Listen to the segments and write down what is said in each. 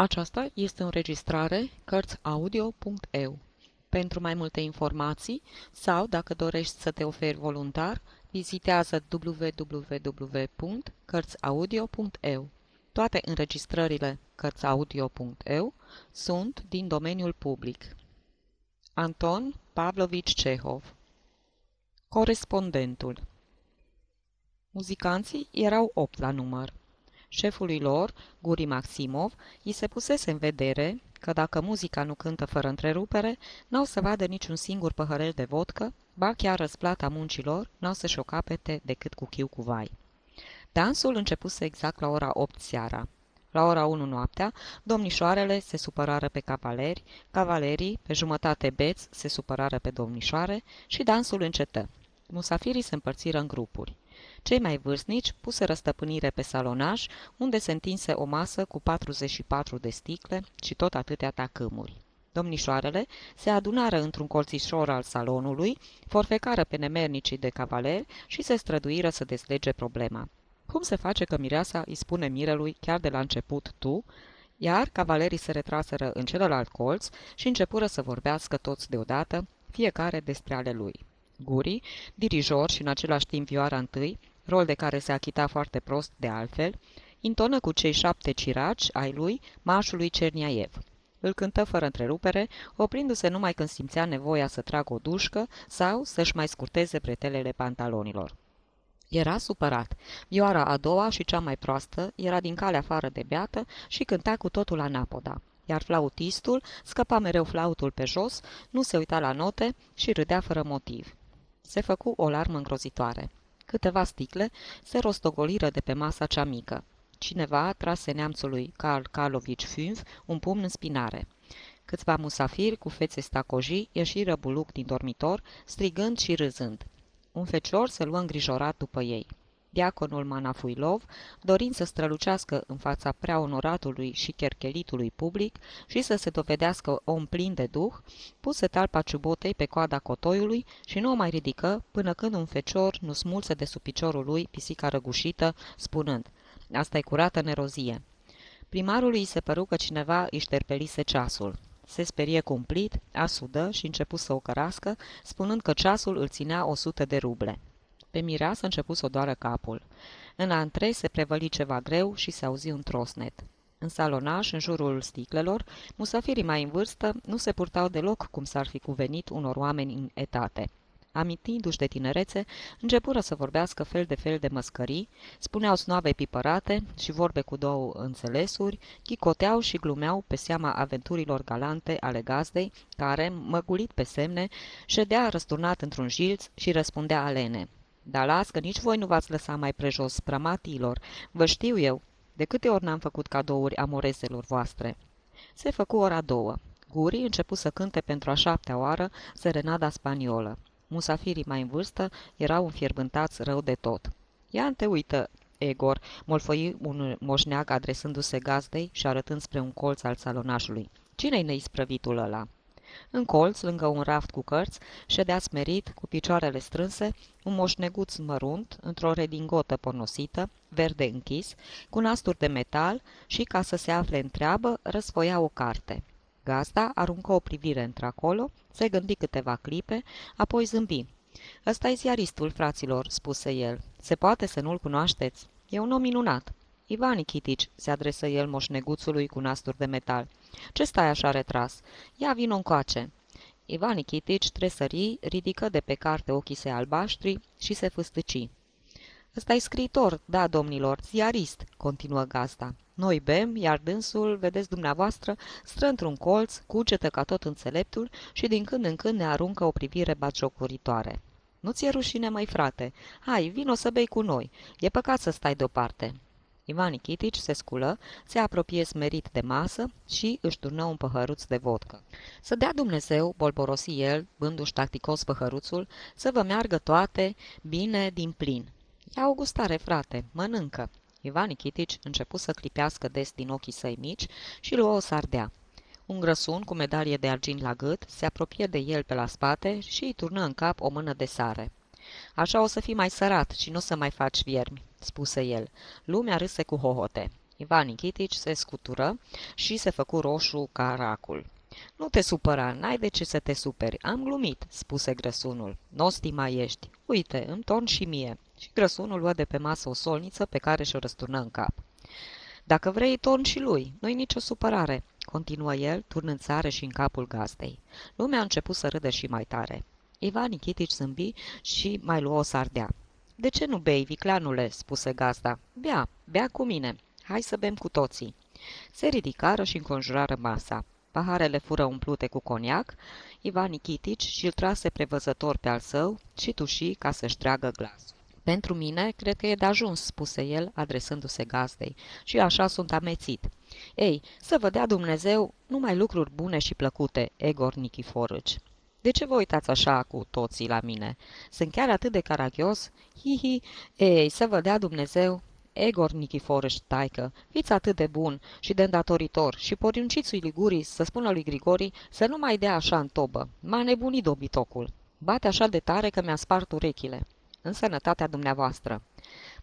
Aceasta este o înregistrare CărțiAudio.eu. Pentru mai multe informații sau dacă dorești să te oferi voluntar, vizitează www.cărțiaudio.eu. Toate înregistrările CărțiAudio.eu sunt din domeniul public. Anton Pavlovich Chehov. Corespondentul. Muzicanții erau 8 la număr. Șefului lor, Guri Maximov, i se pusese în vedere că dacă muzica nu cântă fără întrerupere, n-au să vadă niciun singur păhărel de vodcă, ba chiar răsplata muncilor n-au să-și o capete decât cu chiu cu vai. Dansul începuse exact la ora 8 seara. La ora 1 noaptea, domnișoarele se supărară pe cavaleri, cavalerii, pe jumătate beți, se supărară pe domnișoare și dansul încetă. Musafirii se împărțiră în grupuri. Cei mai vârstnici puseră stăpânire pe salonaj, unde se întinse o masă cu 44 de sticle și tot atâtea tacâmuri. Domnișoarele se adunară într-un colțișor al salonului, forfecară pe nemernicii de cavaleri și se străduiră să deslege problema. Cum se face că mireasa îi spune mirelui chiar de la început tu, iar cavalerii se retraseră în celălalt colț și începură să vorbească toți deodată, fiecare despre ale lui. Guri, dirijor și în același timp vioara întâi, rol de care se achita foarte prost de altfel, intonă cu cei 7 ciraci ai lui marșului Cerniaiev. Îl cântă fără întrerupere, oprindu-se numai când simțea nevoia să tragă o dușcă sau să-și mai scurteze bretelele pantalonilor. Era supărat. Vioara a doua și cea mai proastă era din calea afară de beată și cânta cu totul la napoda, iar flautistul scăpa mereu flautul pe jos, nu se uita la note și râdea fără motiv. Se făcu o larmă îngrozitoare. Câteva sticle se rostogoliră de pe masa cea mică. Cineva trase neamțului Karl Kalovici Fünf un pumn în spinare. Câțiva musafiri cu fețe stacojii ieșiră buluc din dormitor, strigând și râzând. Un fecior se luă îngrijorat după ei. Diaconul Manafuilov, dorind să strălucească în fața prea onoratului și cherchelitului public și să se dovedească om plin de duh, puse talpa ciubotei pe coada cotoiului și nu o mai ridică până când un fecior nu smulse de sub piciorul lui pisica răgușită, spunând: „Asta-i curată nerozie." Primarului îi se păru că cineva își șterpelise ceasul. Se sperie cumplit, asudă și începu să o cărască, spunând că ceasul îl ținea 100 de ruble. Pe mireasă începu să o doară capul. În antrei se prevăli ceva greu și se auzi un trosnet. În salonaj, în jurul sticlelor, musafirii mai în vârstă nu se purtau deloc cum s-ar fi cuvenit unor oameni în etate. Amintindu-și de tinerețe, începură să vorbească fel de fel de măscării, spuneau snoave pipărate și vorbe cu două înțelesuri, chicoteau și glumeau pe seama aventurilor galante ale gazdei, care, măgulit pe semne, ședea răsturnat într-un jilț și răspundea alene: „Dar las că nici voi nu v-ați lăsa mai prejos, prămatilor, vă știu eu, de câte ori n-am făcut cadouri amorezelor voastre." Se făcu ora 2. Guri începu să cânte pentru a 7-a oară serenada spaniolă. Musafirii mai în vârstă erau înfierbântați rău de tot. „Ia te uită, Egor," molfoi un moșneag adresându-se gazdei și arătând spre un colț al salonajului. „Cine-i neisprăvitul ăla?" În colț, lângă un raft cu cărți, ședea smerit, cu picioarele strânse, un moșneguț mărunt, într-o redingotă pornosită, verde închis, cu nasturi de metal și, ca să se afle în treabă, răsfoia o carte. Gazda aruncă o privire într-acolo, se gândi câteva clipe, apoi zâmbi. „Ăsta-i ziaristul, fraților," spuse el. „Se poate să nu-l cunoașteți? E un om minunat." „Ivan Nikitici," se adresă el moșneguțului cu nasturi de metal. „Ce stai așa retras? Ia vino încoace." Ivan Nikitici tresării, ridică de pe carte ochii se albaștri și se fâstăci. „Ăsta-i scriitor, da, domnilor, ziarist," continuă gazda. „Noi bem, iar dânsul, vedeți dumneavoastră, stră într-un colț, cugetă ca tot înțeleptul și din când în când ne aruncă o privire batjocuritoare. Nu ți-e rușine, măi frate? Hai, vino să bei cu noi. E păcat să stai deoparte." Ivan Nikitici se sculă, se apropie smerit de masă și își turnă un păhăruț de vodcă. „Să dea Dumnezeu," bolborosi el, bându-și tacticos păhăruțul, „să vă meargă toate bine din plin." „Ia o gustare, frate, mănâncă." Ivan Nikitici începu să clipească des din ochii săi mici și luă o sardea. Un grăsun cu medalie de argint la gât se apropie de el pe la spate și îi turnă în cap o mână de sare. „Așa o să fii mai sărat și nu o să mai faci viermi," spuse el. Lumea râse cu hohote. Ivan Nikitici se scutură și se făcu roșu ca racul. "Nu te supăra, n-ai de ce să te superi, am glumit," spuse grăsunul. "N-osti mai ești, uite, îmi torn și mie." Și grăsunul luă de pe masă o solniță pe care și-o răsturnă în cap. "Dacă vrei, torn și lui, nu-i nicio supărare," continuă el, turnând sare și în capul gazdei. Lumea a început să râdă și mai tare. Ivan Nikitici zâmbi și mai luă o sardea. "De ce nu bei, vicleanule?" spuse gazda. "Bea, bea cu mine, hai să bem cu toții." Se ridicară și înconjurară masa. Paharele fură umplute cu coniac, Ivan Nikitici și-l trase prevăzător pe al său și tuși ca să-și tragă glasul. "Pentru mine, cred că e de ajuns," spuse el, adresându-se gazdei, "și așa sunt amețit." "Ei, să vă dea Dumnezeu numai lucruri bune și plăcute, Egor Nikiforovici. De ce vă uitați așa cu toții la mine? Sunt chiar atât de caragios? Hihi, ei, să vă dea Dumnezeu! Egor Nikiforovici, taică, fiți atât de bun și de îndatoritor și porunciți-i lui Guri să spună lui Grigori să nu mai dea așa în tobă. M-a nebunit dobitocul. Bate așa de tare că mi-a spart urechile. În sănătatea dumneavoastră."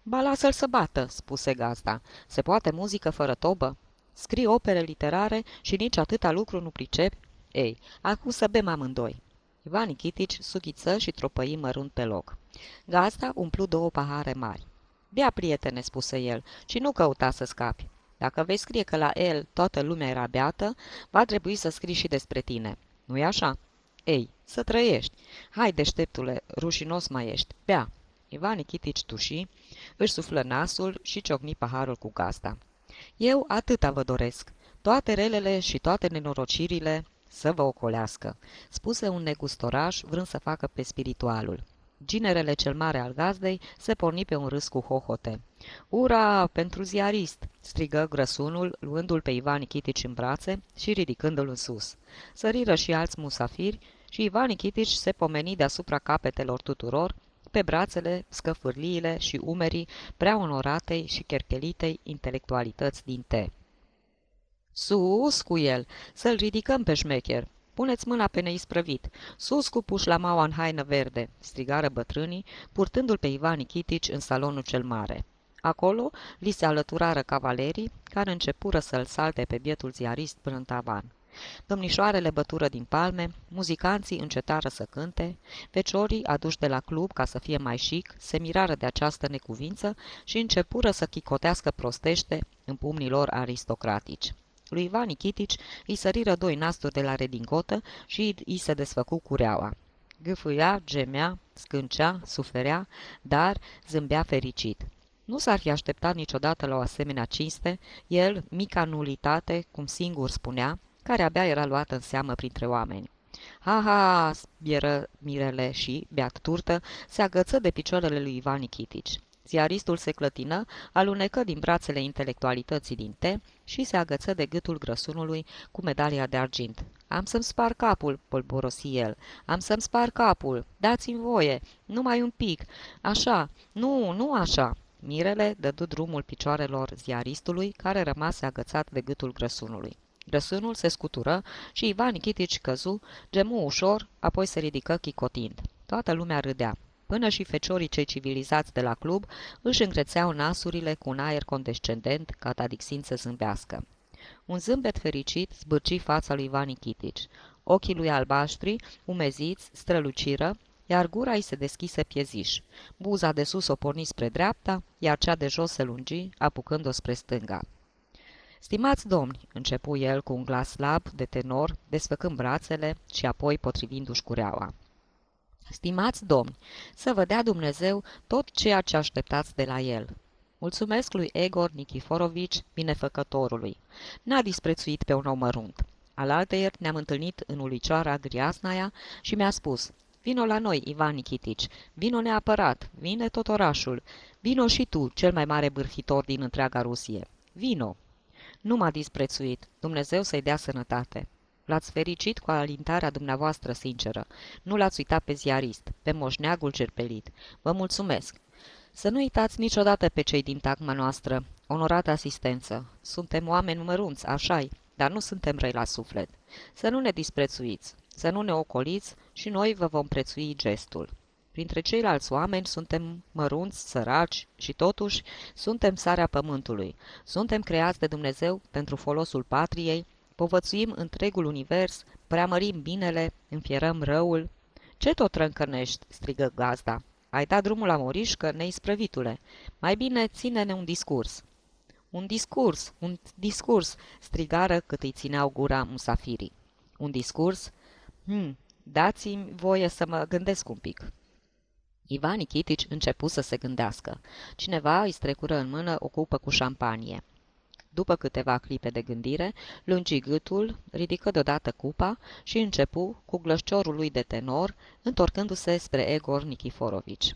"Ba, lasă-l să bată," spuse gazda. "Se poate muzică fără tobă? Scrii opere literare și nici atâta lucru nu pricepi? Ei, acum să bem amândoi." Ivan Nikitici sughiță și tropăi mărunt pe loc. Gazda umplu două pahare mari. "Bea, prietene," spuse el, "și nu căuta să scapi. Dacă vei scrie că la el toată lumea era beată, va trebui să scrii și despre tine. Nu-i așa? Ei, să trăiești! Hai, deșteptule, rușinos mai ești, bea!" Ivan Nikitici tuși, își suflă nasul și ciocni paharul cu gazda. "Eu atâta vă doresc. Toate relele și toate nenorocirile să vă ocolească," spuse un negustoraș vrând să facă pe spiritualul. Ginerele cel mare al gazdei se porni pe un râs cu hohote. "Ura, pentru ziarist!" strigă grăsunul, luându-l pe Ivan Nikitici în brațe și ridicându-l în sus. Săriră și alți musafiri și Ivan Nikitici se pomeni deasupra capetelor tuturor, pe brațele, scăfârliile și umerii prea onoratei și cherchelitei intelectualități din T. "Sus cu el! Să-l ridicăm pe șmecher! Puneți mâna pe neisprăvit! Sus cu pușlamaua în haină verde!" strigară bătrânii, purtându-l pe Ivan Nikitici în salonul cel mare. Acolo li se alăturară cavalerii, care începură să-l salte pe bietul ziarist până în tavan. Domnișoarele bătură din palme, muzicanții încetară să cânte, feciorii aduși de la club ca să fie mai chic se mirară de această necuvință și începură să chicotească prostește în pumnii lor aristocratici. Lui Ivan Nikitici îi săriră doi nasturi de la redingotă și îi se desfăcu cureaua. Gâfâia, gemea, scâncea, suferea, dar zâmbea fericit. Nu s-ar fi așteptat niciodată la o asemenea cinste, el, mica nulitate, cum singur spunea, care abia era luată în seamă printre oameni. "Ha, ha!" spieră mirele și, beat turtă, se agăță de picioarele lui Ivan Nikitici. Ziaristul se clătină, alunecă din brațele intelectualității din T și se agăță de gâtul grăsunului cu medalia de argint. "Am să-mi spar capul," polborosi el, "am să-mi spar capul, dați-mi voie, numai un pic, așa, nu, nu așa." Mirele dădu drumul picioarelor ziaristului, care rămase agățat de gâtul grăsunului. Grăsunul se scutură și Ivan Nikitici căzu, gemu ușor, apoi se ridică chicotind. Toată lumea râdea. Până și feciorii cei civilizați de la club își îngrețeau nasurile cu un aer condescendent, catadixind să zâmbească. Un zâmbet fericit zbârci fața lui Ivan Nikitici. Ochii lui albaștri, umeziți, străluciră, iar gura îi se deschise pieziș. Buza de sus o porni spre dreapta, iar cea de jos se lungi, apucând-o spre stânga. "Stimați domni," începu el cu un glas slab de tenor, desfăcând brațele și apoi potrivindu-și cureaua. "Stimați domni, să vă dea Dumnezeu tot ceea ce așteptați de la el. Mulțumesc lui Egor Nikiforovici, binefăcătorului. N-a disprețuit pe un om mărunt. Alaltăieri ne-am întâlnit în ulicioara Griasnaia și mi-a spus: vino la noi, Ivan Nikitici, vino neapărat, vine tot orașul, vino și tu, cel mai mare bârfitor din întreaga Rusie, vino." Nu m-a disprețuit, Dumnezeu să-i dea sănătate. L-ați fericit cu alintarea dumneavoastră sinceră. Nu l-ați uitat pe ziarist, pe moșneagul cerpelit. Vă mulțumesc. Să nu uitați niciodată pe cei din tacma noastră, onorată asistență. Suntem oameni mărunți, așa-i, dar nu suntem răi la suflet. Să nu ne disprețuiți, să nu ne ocoliți și noi vă vom prețui gestul. Printre ceilalți oameni suntem mărunți, săraci și totuși suntem sarea pământului. Suntem creați de Dumnezeu pentru folosul patriei, povățuim întregul univers, preamărim binele, înfierăm răul. "Ce tot trâncănești?" strigă gazda. "Ai dat drumul la morișcă, neisprăvitule. Mai bine ține-ne un discurs." "Un discurs, un discurs!" strigară cât îi țineau gura musafirii. "Un discurs? Dați-mi voie să mă gândesc un pic." Ivan Nikitici începu să se gândească. Cineva îi strecură în mână o cupă cu șampanie. După câteva clipe de gândire, lungi gâtul, ridică deodată cupa și începu cu glășciorul lui de tenor, întorcându-se spre Egor Nikiforovici.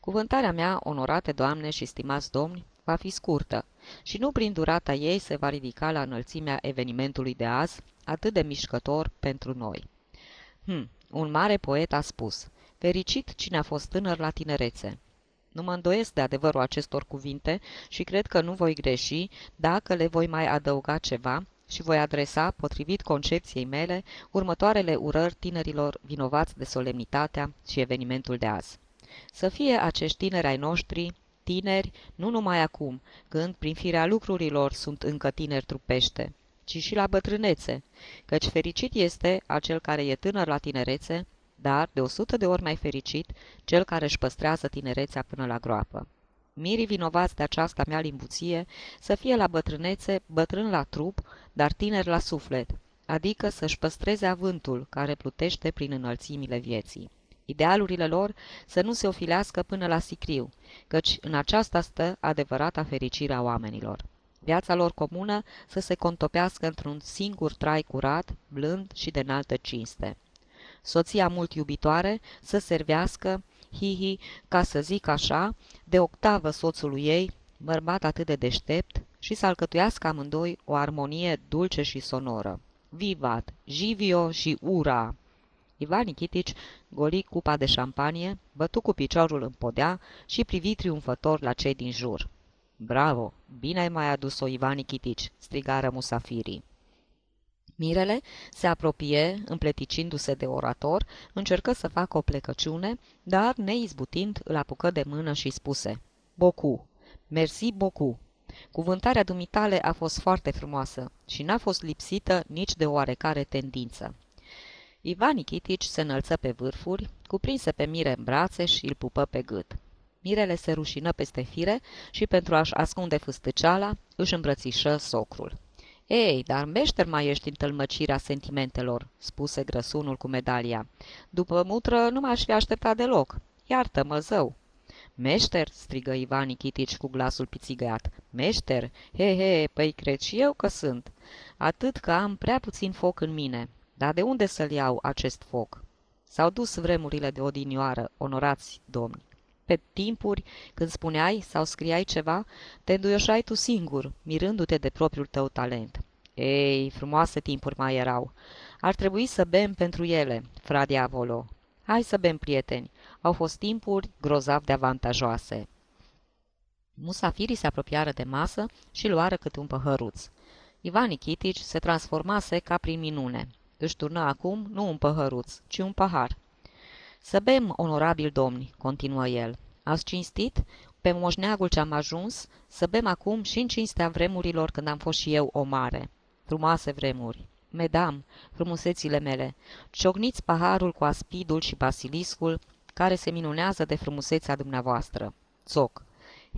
"Cuvântarea mea, onorate doamne și stimați domni, va fi scurtă și nu prin durata ei se va ridica la înălțimea evenimentului de azi, atât de mișcător pentru noi. Un mare poet a spus: fericit cine a fost tânăr la tinerețe. Nu mă îndoiesc de adevărul acestor cuvinte și cred că nu voi greși dacă le voi mai adăuga ceva și voi adresa, potrivit concepției mele, următoarele urări tinerilor vinovați de solemnitatea și evenimentul de azi. Să fie acești tineri ai noștri tineri nu numai acum, când prin firea lucrurilor sunt încă tineri trupește, ci și la bătrânețe, căci fericit este acel care e tânăr la tinerețe, dar de 100 de ori mai fericit cel care își păstrează tinerețea până la groapă. Mirii vinovați de aceasta mea limbuție să fie la bătrânețe bătrân la trup, dar tineri la suflet, adică să-și păstreze avântul care plutește prin înălțimile vieții. Idealurile lor să nu se ofilească până la sicriu, căci în aceasta stă adevărata fericire a oamenilor. Viața lor comună să se contopească într-un singur trai curat, blând și de înaltă cinste. Soția mult iubitoare să servească, ca să zic așa, de octavă soțului ei, bărbat atât de deștept, și să alcătuiască amândoi o armonie dulce și sonoră. Vivat, jivio și ura!" Ivan Nikitici goli cupa de șampanie, bătu cu piciorul în podea și privi triumfător la cei din jur. "Bravo! Bine ai mai adus-o, Ivan Nikitici!" strigară musafirii. Mirele se apropie, împleticindu-se de orator, încercă să facă o plecăciune, dar, neizbutind, îl apucă de mână și spuse: "Bocu! Mersi, bocu! Cuvântarea dumitale a fost foarte frumoasă și n-a fost lipsită nici de oarecare tendință." Ivan Nikitici se înălță pe vârfuri, cuprinse pe Mire în brațe și îl pupă pe gât. Mirele se rușină peste fire și, pentru a-și ascunde fâstăceala, își îmbrățișă socrul. "Ei, dar meșter mai ești în tălmăcirea sentimentelor," spuse grăsunul cu medalia. "După mutră nu m-aș fi așteptat deloc. Iartă-mă, zău!" "Meșter?" strigă Ivan Nikitici cu glasul pițigăiat. "Meșter? He, păi cred și eu că sunt. Atât că am prea puțin foc în mine. Dar de unde să-l iau acest foc? S-au dus vremurile de odinioară, onorați domni. Pe timpuri, când spuneai sau scriai ceva, te înduioșai tu singur, mirându-te de propriul tău talent. Ei, frumoase timpuri mai erau. Ar trebui să bem pentru ele, fra diavolo. Hai să bem, prieteni. Au fost timpuri grozav de avantajoase." Musafirii se apropiară de masă și luară câte un păhăruț. Ivan Nikitici se transformase ca prin minune. Își turnă acum nu un păhăruț, ci un pahar. "Să bem, onorabil domni," continuă el. "Ați cinstit pe moșneagul ce am ajuns, să bem acum și în cinstea vremurilor când am fost și eu o mare. Frumoase vremuri! Medam, frumusețile mele, ciocniți paharul cu aspidul și basiliscul, care se minunează de frumusețea dumneavoastră. Țoc!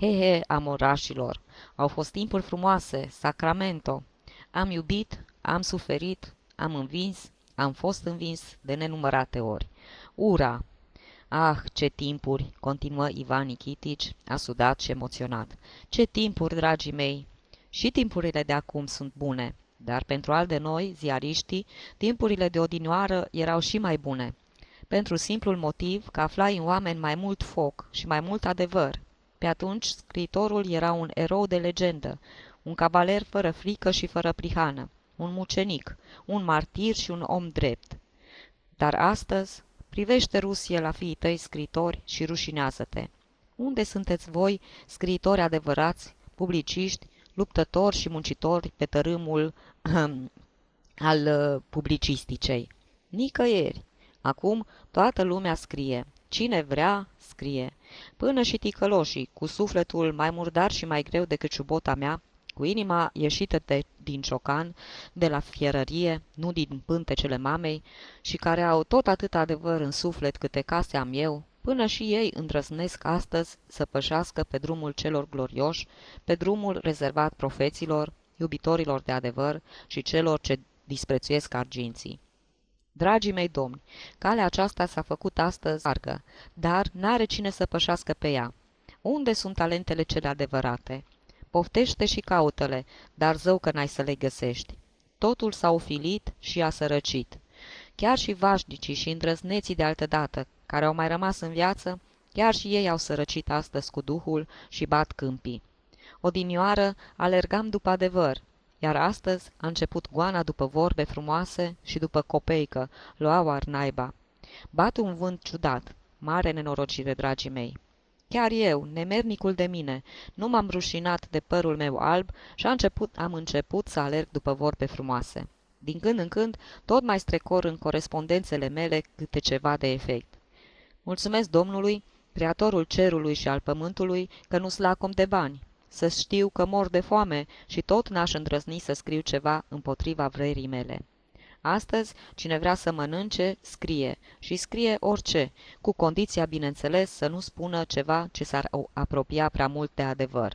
He, amorașilor! Au fost timpuri frumoase, sacramento! Am iubit, am suferit, am învins, am fost învins de nenumărate ori. Ura! Ah, ce timpuri!" continuă Ivan Nikitici, asudat și emoționat. "Ce timpuri, dragii mei! Și timpurile de acum sunt bune, dar pentru al de noi, ziariștii, timpurile de odinioară erau și mai bune, pentru simplul motiv că aflai în oameni mai mult foc și mai mult adevăr. Pe atunci, scriitorul era un erou de legendă, un cavaler fără frică și fără prihană, un mucenic, un martir și un om drept. Dar astăzi, privește, Rusie, la fiii tăi scriitori și rușinează-te. Unde sunteți voi, scriitori adevărați, publiciști, luptători și muncitori pe tărâmul al publicisticei? Nicăieri. Acum toată lumea scrie, Cine vrea, scrie. Până și ticăloșii, cu sufletul mai murdar și mai greu decât ciubota mea, cu inima ieșită din ciocan, de la fierărie, nu din pântecele mamei, și care au tot atât adevăr în suflet câte case am eu, până și ei îndrăznesc astăzi să pășească pe drumul celor glorioși, pe drumul rezervat profeților, iubitorilor de adevăr și celor ce disprețuiesc arginții. Dragii mei domni, calea aceasta s-a făcut astăzi largă, dar n-are cine să pășească pe ea. Unde sunt talentele cele adevărate? Poftește și caută-le, dar zău că n-ai să le găsești. Totul s-a ofilit și a sărăcit. Chiar și vașnicii și îndrăzneții de altădată, care au mai rămas în viață, chiar și ei au sărăcit astăzi cu duhul și bat câmpii. Odinioară alergam după adevăr, iar astăzi a început goana după vorbe frumoase și după copeică, luau arnaiba. Bat un vânt ciudat, mare nenorocire, dragii mei. Chiar eu, nemernicul de mine, nu m-am rușinat de părul meu alb și am început să alerg după vorbe frumoase. Din când în când, tot mai strecor în corespondențele mele câte ceva de efect. Mulțumesc Domnului, Creatorul cerului și al pământului, că nu-s lacom de bani. Să știu că mor de foame și tot n-aș îndrăzni să scriu ceva împotriva vrerii mele. Astăzi, cine vrea să mănânce, scrie, și scrie orice, cu condiția, bineînțeles, să nu spună ceva ce s-ar apropia prea mult de adevăr.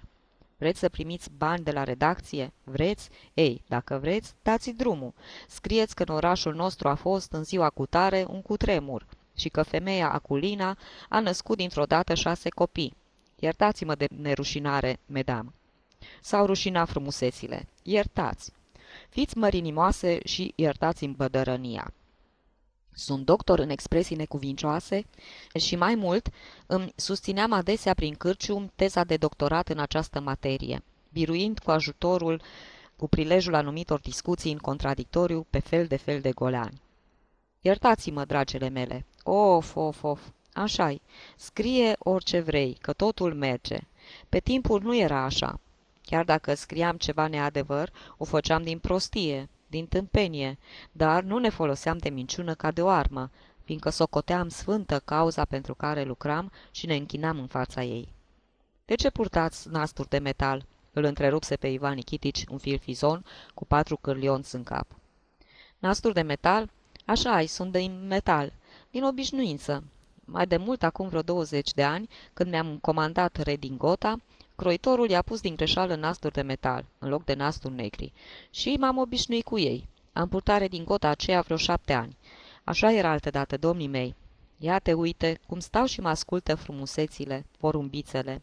Vreți să primiți bani de la redacție? Vreți? Ei, dacă vreți, dați-i drumul. Scrieți că în orașul nostru a fost, în ziua cutare, un cutremur și că femeia Aculina a născut dintr-o dată 6 copii. Iertați-mă de nerușinare, medam. S-au rușinat frumusețile. Iertați! Fiți mărinimoase și iertați-mi bădărănia. Sunt doctor în expresii necuvincioase și, mai mult, îmi susțineam adesea prin cârcium teza de doctorat în această materie, biruind cu prilejul anumitor discuții în contradictoriu pe fel de fel de goleani. Iertați-mă, dragele mele! Of, of, of! Așa-i! Scrie orice vrei, că totul merge. Pe timpul nu era așa. Chiar dacă scriam ceva neadevăr, o făceam din prostie, din tâmpenie, dar nu ne foloseam de minciună ca de o armă, fiindcă socoteam sfântă cauza pentru care lucram și ne închinam în fața ei. De ce purtați nasturi de metal? Îl întrerupse pe Ivan Nikitici, un filfizon cu 4 cârlionți în cap. Nasturi de metal? Așa-i, sunt din metal, din obișnuință. Mai de mult, acum vreo 20 de ani, când mi-am comandat redingota, croitorul i-a pus din greșeală nasturi de metal, în loc de nasturi negri, și m-am obișnuit cu ei. Am purtat redingota aceea vreo 7 ani. Așa era altădată, domnii mei. Iată, uite, cum stau și mă ascultă frumusețile, porumbițele.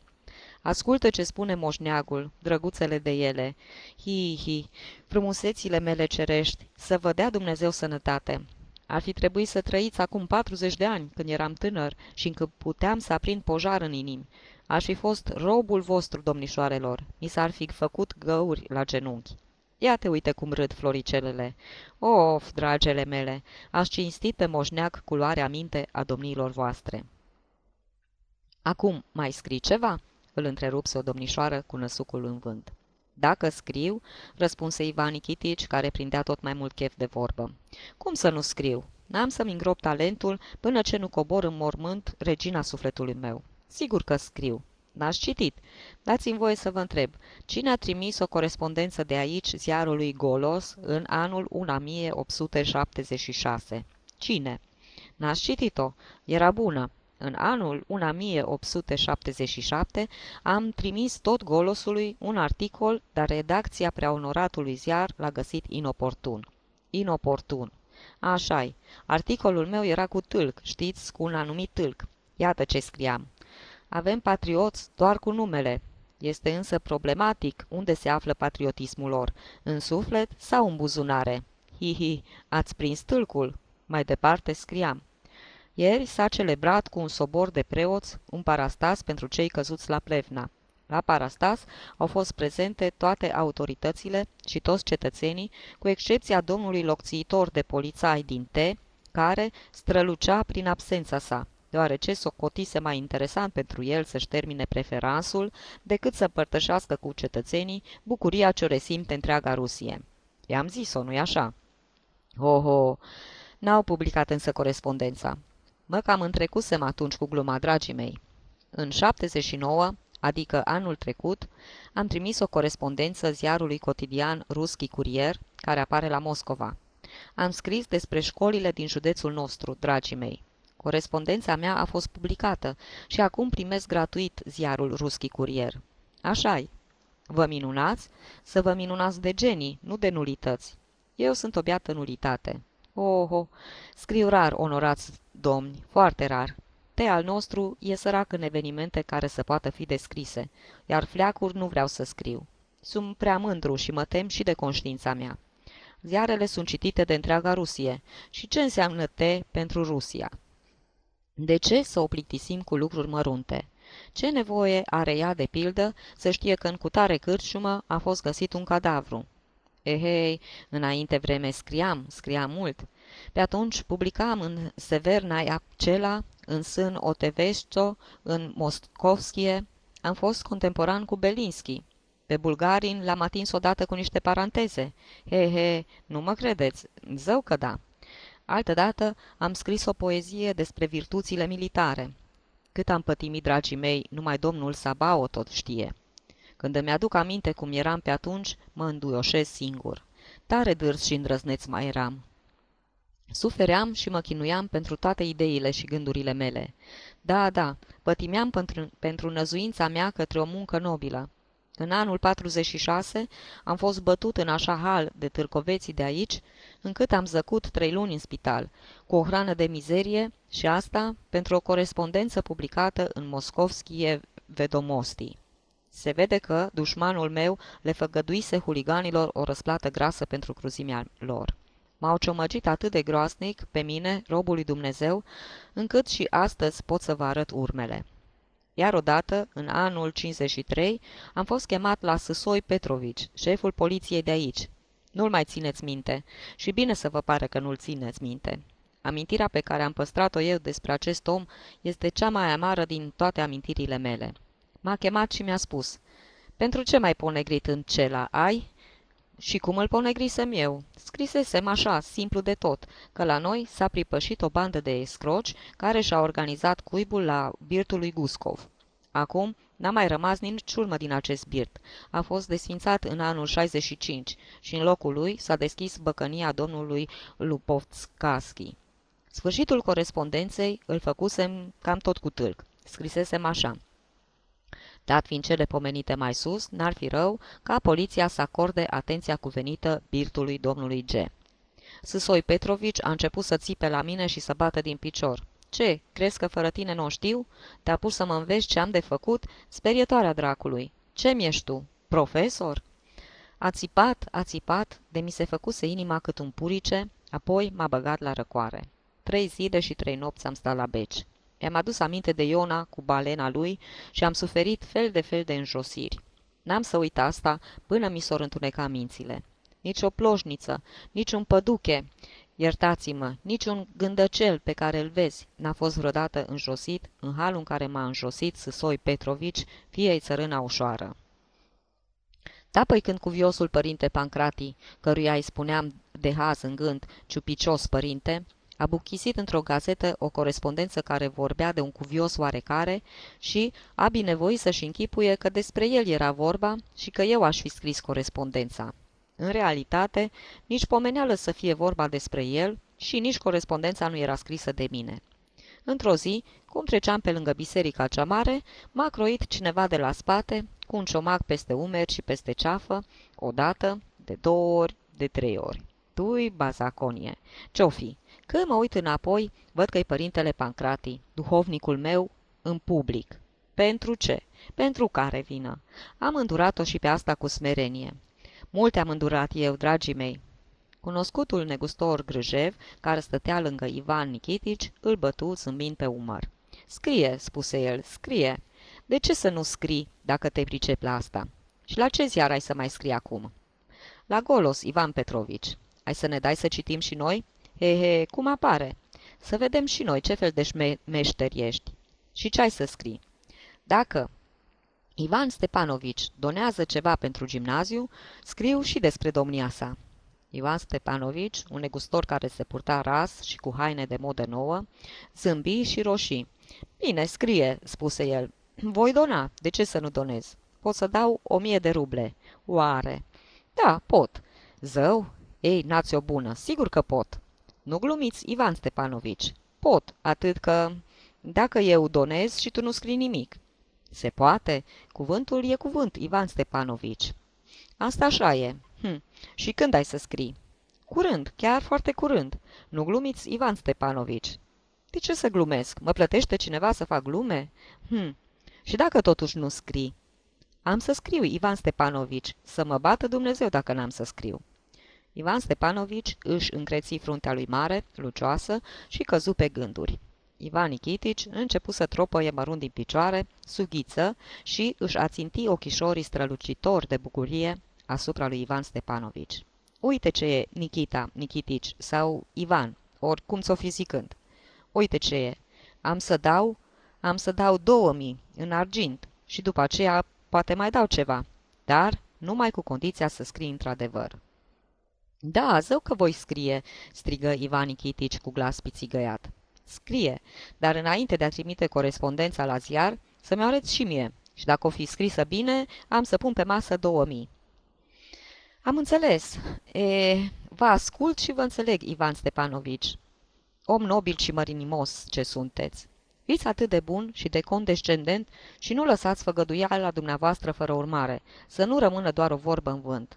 Ascultă ce spune moșneagul, drăguțele de ele. Hi-hi, frumusețile mele cerești, să vă dea Dumnezeu sănătate. Ar fi trebuit să trăiți acum 40 de ani, când eram tânăr și când puteam să aprind pojar în inimi. Aș fi fost robul vostru, domnișoarelor. Mi s-ar fi făcut găuri la genunchi. Iată, uite cum râd floricelele. Of, dragele mele, aș cinstit pe moșneac cu luarea minte a domniilor voastre. Acum, mai scrii ceva? Îl întrerupse o domnișoară cu năsucul în vânt. Dacă scriu, răspunse Ivan Nikitici, care prindea tot mai mult chef de vorbă. Cum să nu scriu? N-am să-mi îngrop talentul până ce nu cobor în mormânt regina sufletului meu. Sigur că scriu. N-ați citit. Dați-mi voie să vă întreb. Cine a trimis o corespondență de aici ziarului Golos în anul 1876? Cine? N-ați citit-o. Era bună. În anul 1877 am trimis tot Golosului un articol, dar redacția preaonoratului ziar l-a găsit inoportun. Inoportun. Așa-i. Articolul meu era cu tâlc, știți, cu un anumit tâlc. Iată ce scriam. Avem patrioți doar cu numele. Este însă problematic unde se află patriotismul lor, în suflet sau în buzunare. Hihi, ați prins tâlcul. Mai departe scriam. Ieri s-a celebrat cu un sobor de preoți un parastas pentru cei căzuți la Plevna. La parastas au fost prezente toate autoritățile și toți cetățenii, cu excepția domnului locțiitor de polițai din T, care strălucea prin absența sa, deoarece socotise mai interesant pentru el să-și termine preferansul decât să împărtășească cu cetățenii bucuria ce o resimte întreaga Rusie. I-am zis-o, nu-i așa? Ho, ho! N-au publicat însă corespondența. Mă cam întrecusem atunci cu gluma, dragii mei. În 79, adică anul trecut, am trimis o corespondență ziarului cotidian Ruskii Kurier, care apare la Moscova. Am scris despre școlile din județul nostru, dragii mei. Corespondența mea a fost publicată și acum primesc gratuit ziarul Ruskii Kurier. Așa-i. Vă minunați? Să vă minunați de genii, nu de nulități. Eu sunt o biată nulitate. Oho, scriu rar, onorați domni, foarte rar. Te al nostru e sărac în evenimente care să poată fi descrise, iar fleacuri nu vreau să scriu. Sunt prea mândru și mă tem și de conștiința mea. Ziarele sunt citite de întreaga Rusie. Și ce înseamnă te pentru Rusia? De ce să o plictisim cu lucruri mărunte? Ce nevoie are ea, de pildă, să știe că în cutare cârciumă a fost găsit un cadavru? Ehei, înainte vreme scriam mult. Pe atunci publicam în Severna Iacela, în Sân Otevesto, în Moscovskie. Am fost contemporan cu Belinski. Pe Bulgarin l-am atins odată cu niște paranteze. He, nu mă credeți, zău că da. Altădată am scris o poezie despre virtuțile militare. Cât am pătimit, dragii mei, numai domnul Sabao tot știe. Când îmi aduc aminte cum eram pe atunci, mă înduioșez singur. Tare dârz și îndrăzneț mai eram. Sufeream și mă chinuiam pentru toate ideile și gândurile mele. Da, pătimeam pentru năzuința mea către o muncă nobilă. În anul 46 am fost bătut în așa hal de târcoveții de aici, încât am zăcut 3 luni în spital, cu o hrană de mizerie, și asta pentru o corespondență publicată în Moscovskie Vedomosti. Se vede că dușmanul meu le făgăduise huliganilor o răsplată grasă pentru cruzimea lor. M-au ciomăgit atât de groasnic pe mine, robul lui Dumnezeu, încât și astăzi pot să vă arăt urmele. Iar odată, în anul 53, am fost chemat la Sâsoi Petrovici, șeful poliției de aici. Nu-l mai țineți minte, și bine să vă pare că nu-l țineți minte. Amintirea pe care am păstrat-o eu despre acest om este cea mai amară din toate amintirile mele. M-a chemat și mi-a spus: „Pentru ce mai ponegrit în cela ai?" Și cum îl ponegrisem eu? Scrisesem așa, simplu de tot, că la noi s-a pripășit o bandă de escroci care și-a organizat cuibul la birtul lui Guscov. Acum n-a mai rămas nici urmă din acest birt. A fost desfințat în anul 65 și în locul lui s-a deschis băcănia domnului Lupovtskaschi. Sfârșitul corespondenței îl făcusem cam tot cu tâlc. Scrisesem așa: dat fiind cele pomenite mai sus, n-ar fi rău ca poliția să acorde atenția cuvenită birtului domnului G. Sâsoi Petrovici a început să țipe la mine și să bată din picior. Ce, crezi că fără tine nu știu? Te-a pus să mă înveți ce am de făcut? Sperietoarea dracului! Ce-mi ești tu? Profesor? A țipat, de mi se făcuse inima cât un purice, apoi m-a băgat la răcoare. 3 zile și 3 nopți am stat la beci. I-am adus aminte de Iona cu balena lui și am suferit fel de fel de înjosiri. N-am să uit asta până mi s-or întuneca mințile. Nici o ploșniță, nici un păduche, iertați-mă, nici un gândăcel pe care îl vezi n-a fost vreodată înjosit în halul în care m-a înjosit Sâsoi Petrovici, fie-i țărâna ușoară. Da, păi când cuviosul părinte Pancratii, căruia îi spuneam de haz în gând, ciupicios părinte, a buchisit într-o gazetă o corespondență care vorbea de un cuvios oarecare și a binevoit să-și închipuie că despre el era vorba și că eu aș fi scris corespondența. În realitate, nici pomeneală să fie vorba despre el și nici corespondența nu era scrisă de mine. Într-o zi, cum treceam pe lângă biserica cea mare, m-a croit cineva de la spate, cu un ciomac peste umeri și peste ceafă, odată, de 2 ori, de 3 ori. Tui, bazaconie! Ce-o fi? Când mă uit înapoi, văd că-i părintele Pancratii, duhovnicul meu, în public. Pentru ce? Pentru care vină? Am îndurat-o și pe asta cu smerenie. Multe am îndurat eu, dragii mei. Cunoscutul negustor Grâjev, care stătea lângă Ivan Nikitici, îl bătu zâmbind pe umăr. Scrie, spuse el, scrie. De ce să nu scrii dacă te pricepi la asta? Și la ce ziar ai să mai scrii acum? La Golos, Ivan Petrovici. Ai să ne dai să citim și noi? He, cum apare? Să vedem și noi ce fel de meșter ești. Și ce ai să scrii? Dacă Ivan Stepanovici donează ceva pentru gimnaziu, scriu și despre domnia sa. Ivan Stepanovici, un negustor care se purta ras și cu haine de modă nouă, zâmbi și roșii. "Bine, scrie," spuse el. "Voi dona. De ce să nu donez? Pot să dau 1000 de ruble. Oare?" "Da, pot." "Zău? Ei, nați o bună. Sigur că pot." "Nu glumiți, Ivan Stepanovici. Pot, atât că... Dacă eu donez și tu nu scrii nimic." "Se poate? Cuvântul e cuvânt, Ivan Stepanovici." "Asta așa e. Și când ai să scrii?" "Curând, chiar foarte curând." "Nu glumiți, Ivan Stepanovici." "De ce să glumesc? Mă plătește cineva să fac glume?" "Și dacă totuși nu scrii?" "Am să scriu, Ivan Stepanovici. Să mă bată Dumnezeu dacă n-am să scriu." Ivan Stepanovici își încreți fruntea lui mare, lucioasă, și căzu pe gânduri. Ivan Nikitici începu să tropăie mărunt din picioare, sughiță, și își aținti ochișorii strălucitori de bucurie asupra lui Ivan Stepanovici. "Uite ce e Nikita, Nikitici, sau Ivan, oricum ți-o fi zicând. Uite ce e. Am să dau 2000 în argint și după aceea poate mai dau ceva, dar numai cu condiția să scrii într-adevăr." "Da, zău că voi scrie," strigă Ivan Nikitici cu glas pițigăiat. "Scrie, dar înainte de a trimite corespondența la ziar, să-mi arăți și mie, și dacă o fi scrisă bine, am să pun pe masă 2000. "Am înțeles. Vă ascult și vă înțeleg, Ivan Stepanovici. Om nobil și mărinimos ce sunteți. Fiți atât de bun și de condescendent și nu lăsați făgăduiala dumneavoastră fără urmare, să nu rămână doar o vorbă în vânt."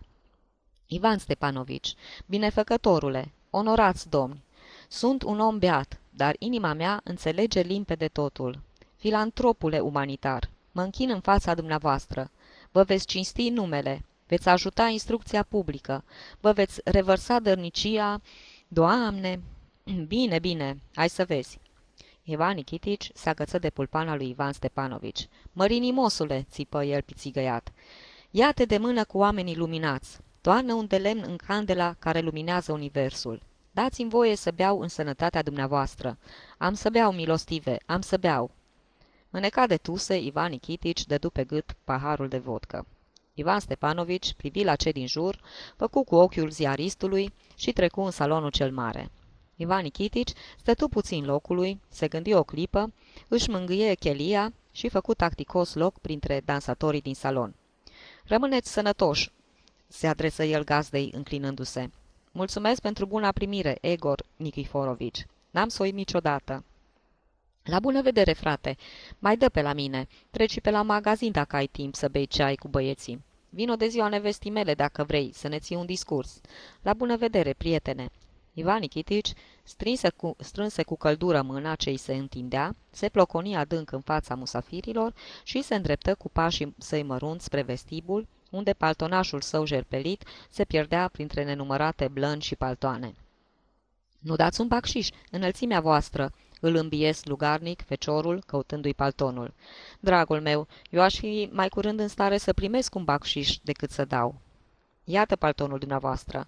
"Ivan Stepanovici, binefăcătorule, onorați domni, sunt un om beat, dar inima mea înțelege limpede totul. Filantropule umanitar, mă închin în fața dumneavoastră. Vă veți cinsti numele, veți ajuta instrucția publică, vă veți revărsa dărnicia... Doamne! Bine, bine, hai să vezi." Ivan Nikitici se agăță de pulpana lui Ivan Stepanovici. "Mărinimosule," țipă el pițigăiat, "ia-te de mână cu oamenii luminați. Toarnă un de lemn în candela care luminează universul. Dați-mi voie să beau în sănătatea dumneavoastră. Am să beau, milostive, am să beau." Înecat de tuse, Ivan Nikitici dădu pe gât paharul de vodcă. Ivan Stepanovici privi la cei din jur, făcu cu ochiul ziaristului și trecu în salonul cel mare. Ivan Nikitici stătu puțin locului, se gândi o clipă, își mângâie chelia și făcu tacticos loc printre dansatorii din salon. "Rămâneți sănătoși," se adresă el gazdei înclinându-se. "Mulțumesc pentru buna primire, Egor Nikiforovici. N-am să o uit niciodată." "La bună vedere, frate. Mai dă pe la mine. Treci și pe la magazin dacă ai timp să bei ceai cu băieții. Vino de ziua nevestii mele dacă vrei, să ne ții un discurs. La bună vedere, prietene." Ivan Nikitici strânse cu căldură mâna ce îi se întindea, se ploconi adânc în fața musafirilor și se îndreptă cu pașii săi mărunți spre vestibul, unde paltonașul său jerpelit se pierdea printre nenumărate blăni și paltoane. "Nu dați un bacșiș, înălțimea voastră," îl îmbie slugarnic feciorul, căutându-i paltonul. "Dragul meu, eu aș fi mai curând în stare să primesc un bacșiș decât să dau." "Iată paltonul dumneavoastră.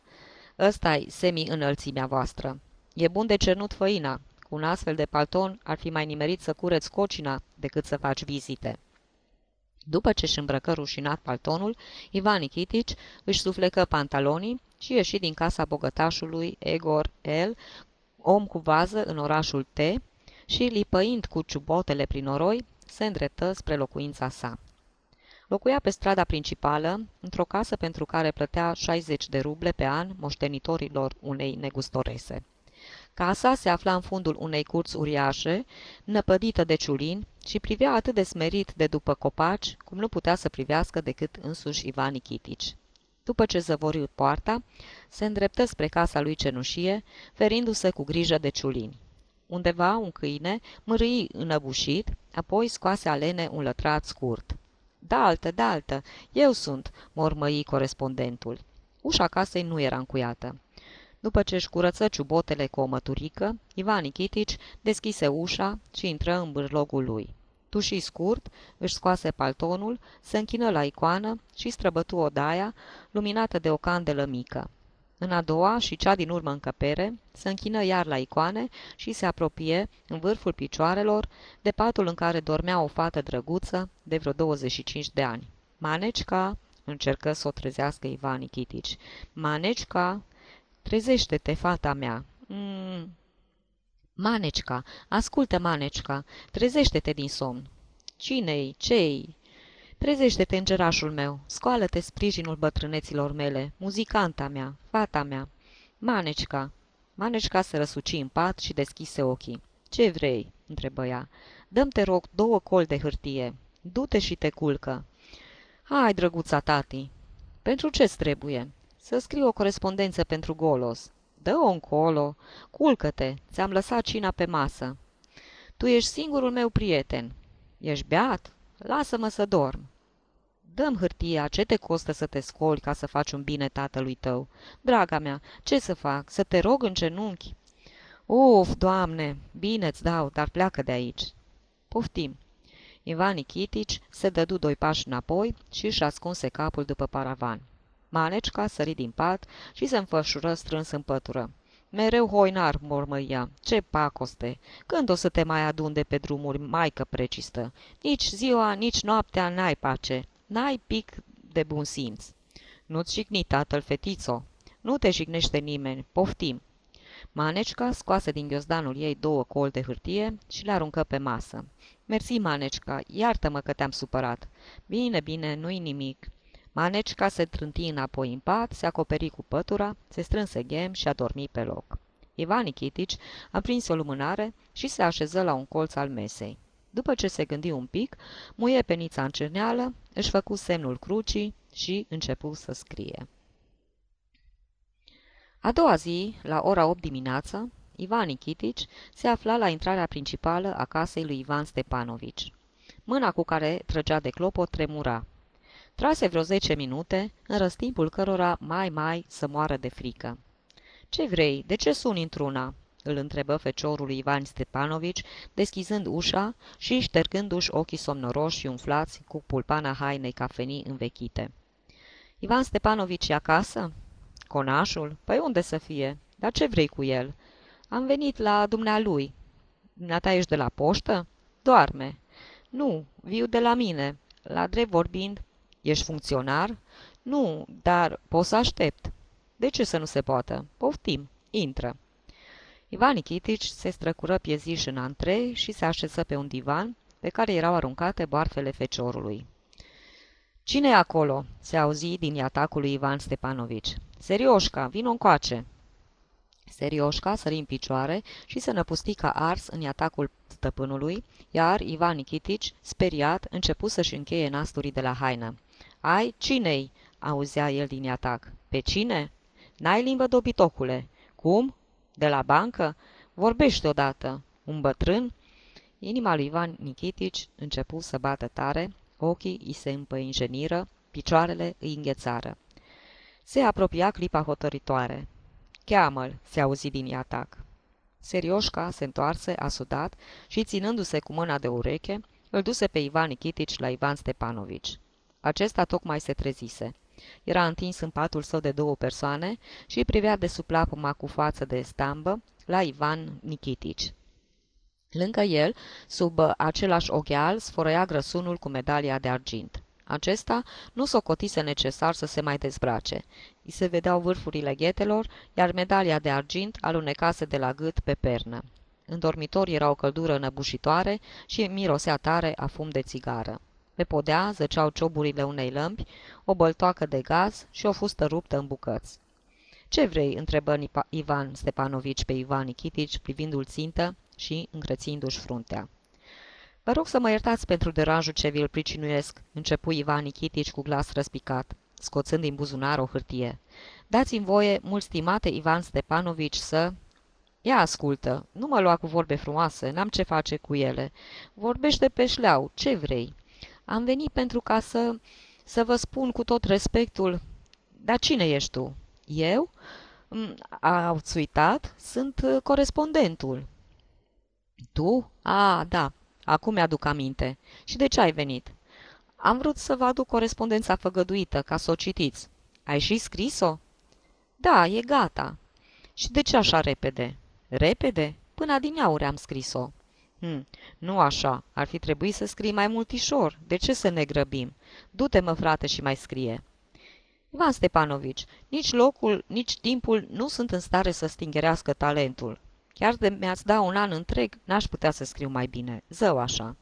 Ăsta-i semi-înălțimea voastră. E bun de cernut făina. Cu un astfel de palton ar fi mai nimerit să cureți cocina decât să faci vizite." După ce își îmbrăcă rușinat paltonul, Ivan Nikitici își suflecă pantalonii și ieși din casa bogătașului Egor L., om cu vază în orașul T, și, lipăind cu ciubotele prin noroi, se îndreptă spre locuința sa. Locuia pe strada principală, într-o casă pentru care plătea 60 de ruble pe an moștenitorilor unei negustorese. Casa se afla în fundul unei curți uriașe, năpădită de ciulini, și privea atât de smerit de după copaci, cum nu putea să privească decât însuși Ivan Nikitici. După ce zăvori poarta, se îndreptă spre casa lui cenușie, ferindu-se cu grijă de ciulini. Undeva un câine mârâi înăbușit, apoi scoase alene un lătrat scurt. "D'altă, d'altă, eu sunt," mormăi corespondentul. Ușa casei nu era încuiată. După ce își curăță ciubotele cu o măturică, Ivan Nikitici deschise ușa și intră în bârlogul lui. Tușii scurt, își scoase paltonul, se închină la icoană și străbătu odaia, luminată de o candelă mică. În a doua și cea din urmă încăpere, se închină iar la icoane și se apropie, în vârful picioarelor, de patul în care dormea o fată drăguță de vreo 25 de ani. "Manecica," încercă să o trezească Ivan Nikitici, "Manecica, Trezește-te, fata mea! Manecica! Ascultă, Manecica! Trezește-te din somn! Cine-i? Ce-i? Trezește-te, îngerașul meu! Scoală-te sprijinul bătrâneților mele! Muzicanta mea! Fata mea! Manecica! Manecica se răsuci în pat și deschise ochii. Ce vrei?" întrebă ea. Dă-mi, te rog, 2 coli de hârtie. Du-te și te culcă." Hai, drăguța tati!" Pentru ce-ți trebuie?" Să scriu o corespondență pentru Golos." Dă-o încolo. Culcă-te. Ți-am lăsat cina pe masă." Tu ești singurul meu prieten." Ești beat? Lasă-mă să dorm." Dă-mi hârtia, ce te costă să te scoli ca să faci un bine tatălui tău? Draga mea, ce să fac? Să te rog în genunchi?" Uf, Doamne, bine-ți dau, dar pleacă de aici." Poftim." Ivan Nikitici se dădu 2 pași înapoi și își ascunse capul după paravan. Manecica sări din pat și se înfășură strâns în pătură. Mereu hoinar, mormăia, ce pacoste! Când o să te mai adun de pe drumuri, maică precistă? Nici ziua, nici noaptea n-ai pace, n-ai pic de bun simț. Nu-ți jigni, tatăl, fetițo, nu te jignește nimeni, poftim!" Manecica scoase din ghiozdanul ei 2 coli de hârtie și le aruncă pe masă. Mersi, Manecica, iartă-mă că te-am supărat." Bine, bine, nu-i nimic." Manecica se trânti înapoi în pat, se acoperi cu pătura, se strânse ghem și a dormit pe loc. Ivan Nikitici aprins o lumânare și se așeză la un colț al mesei. După ce se gândi un pic, muie penița în cerneală, își făcu semnul crucii și începu să scrie. A doua zi, la ora 8 dimineață, Ivan Nikitici se afla la intrarea principală a casei lui Ivan Stepanovici. Mâna cu care trăgea de clopot tremura. Trase vreo 10 minute, în răstimpul cărora mai să moară de frică. Ce vrei? De ce suni într-una?" îl întrebă feciorul lui Ivan Stepanovici, deschizând ușa și ștergându-și ochii somnoroși și umflați cu pulpana hainei cafenii învechite. Ivan Stepanovici e acasă?" Conașul? Păi unde să fie? Dar ce vrei cu el?" Am venit la dumnealui." Dumneata ești de la poștă?" Doarme." Nu, viu de la mine. La drept vorbind..." Ești funcționar?" Nu, dar pot să aștept." De ce să nu se poată? Poftim, intră." Ivan Nikitici se străcură pieziș în antrei și se așeză pe un divan pe care erau aruncate boarfele feciorului. Cine e acolo?" se auzi din iatacul lui Ivan Stepanovici. Serioșca, vino încoace." Serioșca sări în picioare și se năpusti ca ars în iatacul stăpânului, iar Ivan Nikitici, speriat, începu să-și încheie nasturii de la haină. Ai, cine-i?" auzea el din iatac. Pe cine?" N-ai limbă, dobitocule." Cum? De la bancă? Vorbește odată. Un bătrân?" Inima lui Ivan Nikitici începu să bată tare, ochii îi se împăinjeniră, picioarele îi înghețară. Se apropia clipa hotăritoare. Cheamă-l!" se auzi din iatac. Serioșca se întoarse, asudat, și ținându-se cu mâna de ureche, îl duse pe Ivan Nikitici la Ivan Stepanovici. Acesta tocmai se trezise. Era întins în patul său de 2 persoane și privea de sub plapuma cu față de stambă la Ivan Nikitici. Lângă el, sub același ocheal, sfărăia grăsunul cu medalia de argint. Acesta nu s-ocotise necesar să se mai dezbrace. I se vedeau vârfurile ghetelor, iar medalia de argint alunecase de la gât pe pernă. În dormitor era o căldură înăbușitoare și mirosea tare a fum de țigară. Pe podea zăceau cioburile unei lămpi, o băltoacă de gaz și o fustă ruptă în bucăți. Ce vrei?" întrebă Ivan Stepanovici pe Ivan Nikitici, privindu-l țintă și încrețindu-și fruntea. Vă rog să mă iertați pentru deranjul ce vi-l pricinuiesc," începu Ivan Nikitici cu glas răspicat, scoțând din buzunar o hârtie. Dați-mi voie, mult stimate Ivan Stepanovici, să..." Ia ascultă, nu mă lua cu vorbe frumoase, n-am ce face cu ele. Vorbește pe șleau, ce vrei?" Am venit pentru ca să vă spun cu tot respectul... Dar cine ești tu? Eu? Ați uitat? Sunt corespondentul." Tu? A, da, acum mi-aduc aminte. Și de ce ai venit?" Am vrut să vă aduc corespondența făgăduită, ca să o citiți." Ai și scris-o?" Da, e gata." Și de ce așa repede?" Repede? Până adineauri am scris-o." Nu așa, ar fi trebuit să scrii mai multișor, de ce să ne grăbim? Du-te, mă, frate, și mai scrie." Ivan Stepanovici, nici locul, nici timpul nu sunt în stare să stingerească talentul. Chiar de mi-ați da un an întreg, n-aș putea să scriu mai bine. Zău așa."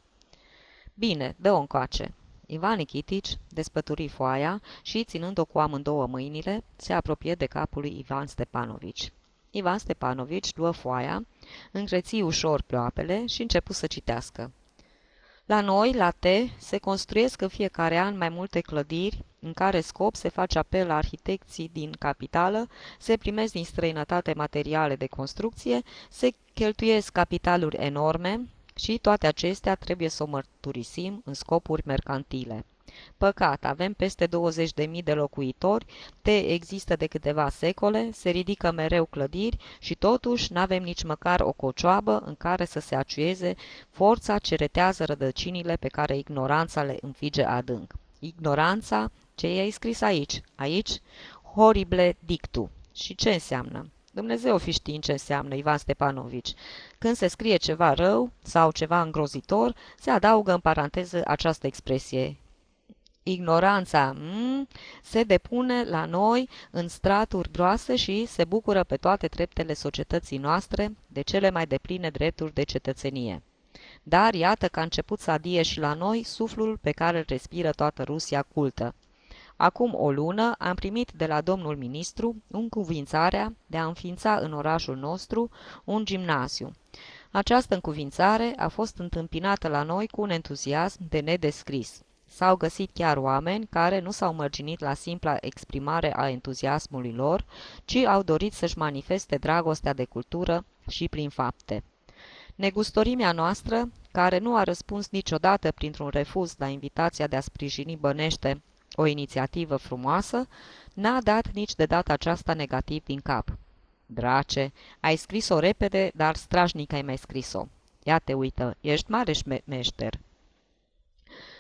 "Bine, dă-o încoace." Ivan Nikitici despături foaia și, ținând-o cu amândouă mâinile, se apropie de capul lui Ivan Stepanovici. Ivan Stepanovici luă foaia, încreții ușor ploapele și începu să citească. "La noi, la T, se construiesc în fiecare an mai multe clădiri, în care scop se face apel la arhitecții din capitală, se primesc din străinătate materiale de construcție, se cheltuiesc capitaluri enorme și toate acestea trebuie să o mărturisim în scopuri mercantile. Păcat, avem peste 20.000 de locuitori, T există de câteva secole, se ridică mereu clădiri și totuși n-avem nici măcar o cocioabă în care să se aciueze forța ce retează rădăcinile pe care ignoranța le înfige adânc. Ignoranța, ce i-ai scris aici? Aici? Horrible dictu. Și ce înseamnă? Dumnezeu fi știind ce înseamnă, Ivan Stepanovici. Când se scrie ceva rău sau ceva îngrozitor, se adaugă în paranteză această expresie. Ignoranța se depune la noi în straturi groase și se bucură pe toate treptele societății noastre de cele mai depline drepturi de cetățenie. Dar iată că a început să adie și la noi suflul pe care îl respiră toată Rusia cultă. Acum o lună am primit de la domnul ministru încuvințarea de a înființa în orașul nostru un gimnaziu. Această încuvințare a fost întâmpinată la noi cu un entuziasm de nedescris. S-au găsit chiar oameni care nu s-au mărginit la simpla exprimare a entuziasmului lor, ci au dorit să-și manifeste dragostea de cultură și prin fapte. Negustorimea noastră, care nu a răspuns niciodată printr-un refuz la invitația de a sprijini bănește o inițiativă frumoasă, n-a dat nici de data aceasta negativ din cap. Drace, ai scris-o repede, dar strașnic ai mai scris-o. Ia te uită, ești mare meșter.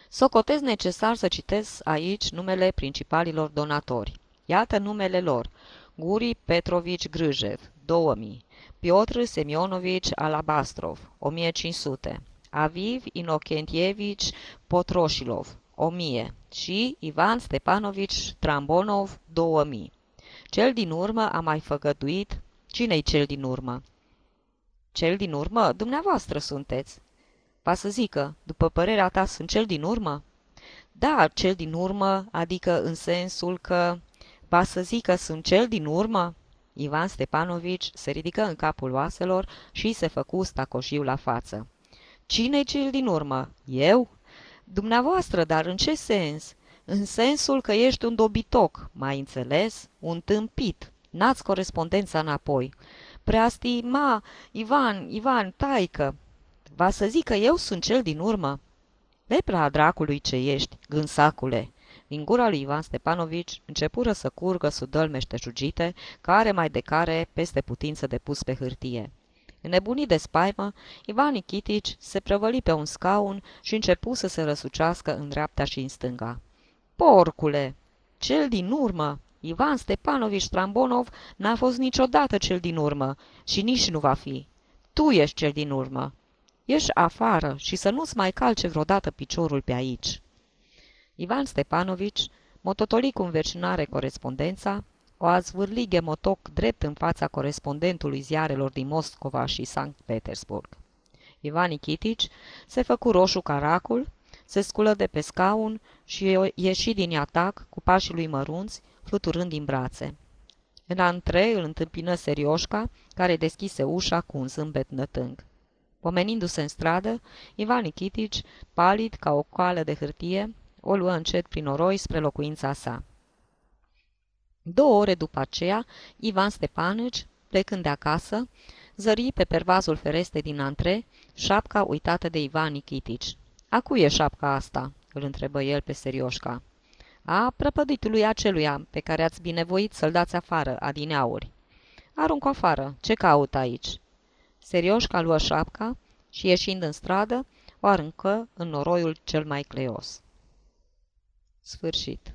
Socotez necesar să citesc aici numele principalilor donatori. Iată numele lor. Guri Petrovici Grâjev, 2000. Piotr Semionovici Alabastrov, 1500. Aviv Inochentievici Potroșilov, 1000. Și Ivan Stepanovici Trambonov, 2000. Cel din urmă a mai făgăduit. Cine-i cel din urmă? Cel din urmă? Dumneavoastră sunteți. Va să zică, după părerea ta, sunt cel din urmă? Da, cel din urmă, adică în sensul că... Va să zică, sunt cel din urmă? Ivan Stepanovici se ridică în capul oaselor și se făcu stacoșiu la față. Cine-i cel din urmă? Eu? Dumneavoastră, dar în ce sens? În sensul că ești un dobitoc, mai înțeles? Un tâmpit. N-ați corespondența înapoi. Preastima, Ivan, taică! Va să zic că eu sunt cel din urmă. Lepra a dracului ce ești, gânsacule! Din gura lui Ivan Stepanovici începură să curgă sudăl meșteșugite, care mai de care peste putință depus pe hârtie. Înnebunit de spaimă, Ivan Nikitici se prăvăli pe un scaun și începu să se răsucească în dreapta și în stânga. Porcule! Cel din urmă! Ivan Stepanovici Trambonov n-a fost niciodată cel din urmă și nici nu va fi. Tu ești cel din urmă! Ieși afară și să nu-ți mai calce vreodată piciorul pe aici." Ivan Stepanovici mototoli cu înverșinare corespondența, o a zvârli gemotoc drept în fața corespondentului ziarelor din Moscova și Sankt Petersburg. Ivan Nikitici se făcu roșu caracul, se sculă de pe scaun și ieși din atac cu pașii lui mărunți, fluturând din brațe. În antre îl întâmpină Serioșca, care deschise ușa cu un zâmbet nătâng. Pomenindu-se în stradă, Ivan Nikitici, palid ca o coală de hârtie, o luă încet prin noroi spre locuința sa. 2 ore după aceea, Ivan Stepanovici, plecând de acasă, zări pe pervazul ferestrei din antre șapca uitată de Ivan Nikitici. "A cui e șapca asta?" îl întrebă el pe Serioșca. "A prăpăditului aceluia pe care ați binevoit să-l dați afară, adineauri." "Arunc-o afară, ce caut aici?" Serioșca luă șapca și, ieșind în stradă, o aruncă în noroiul cel mai cleios. Sfârșit.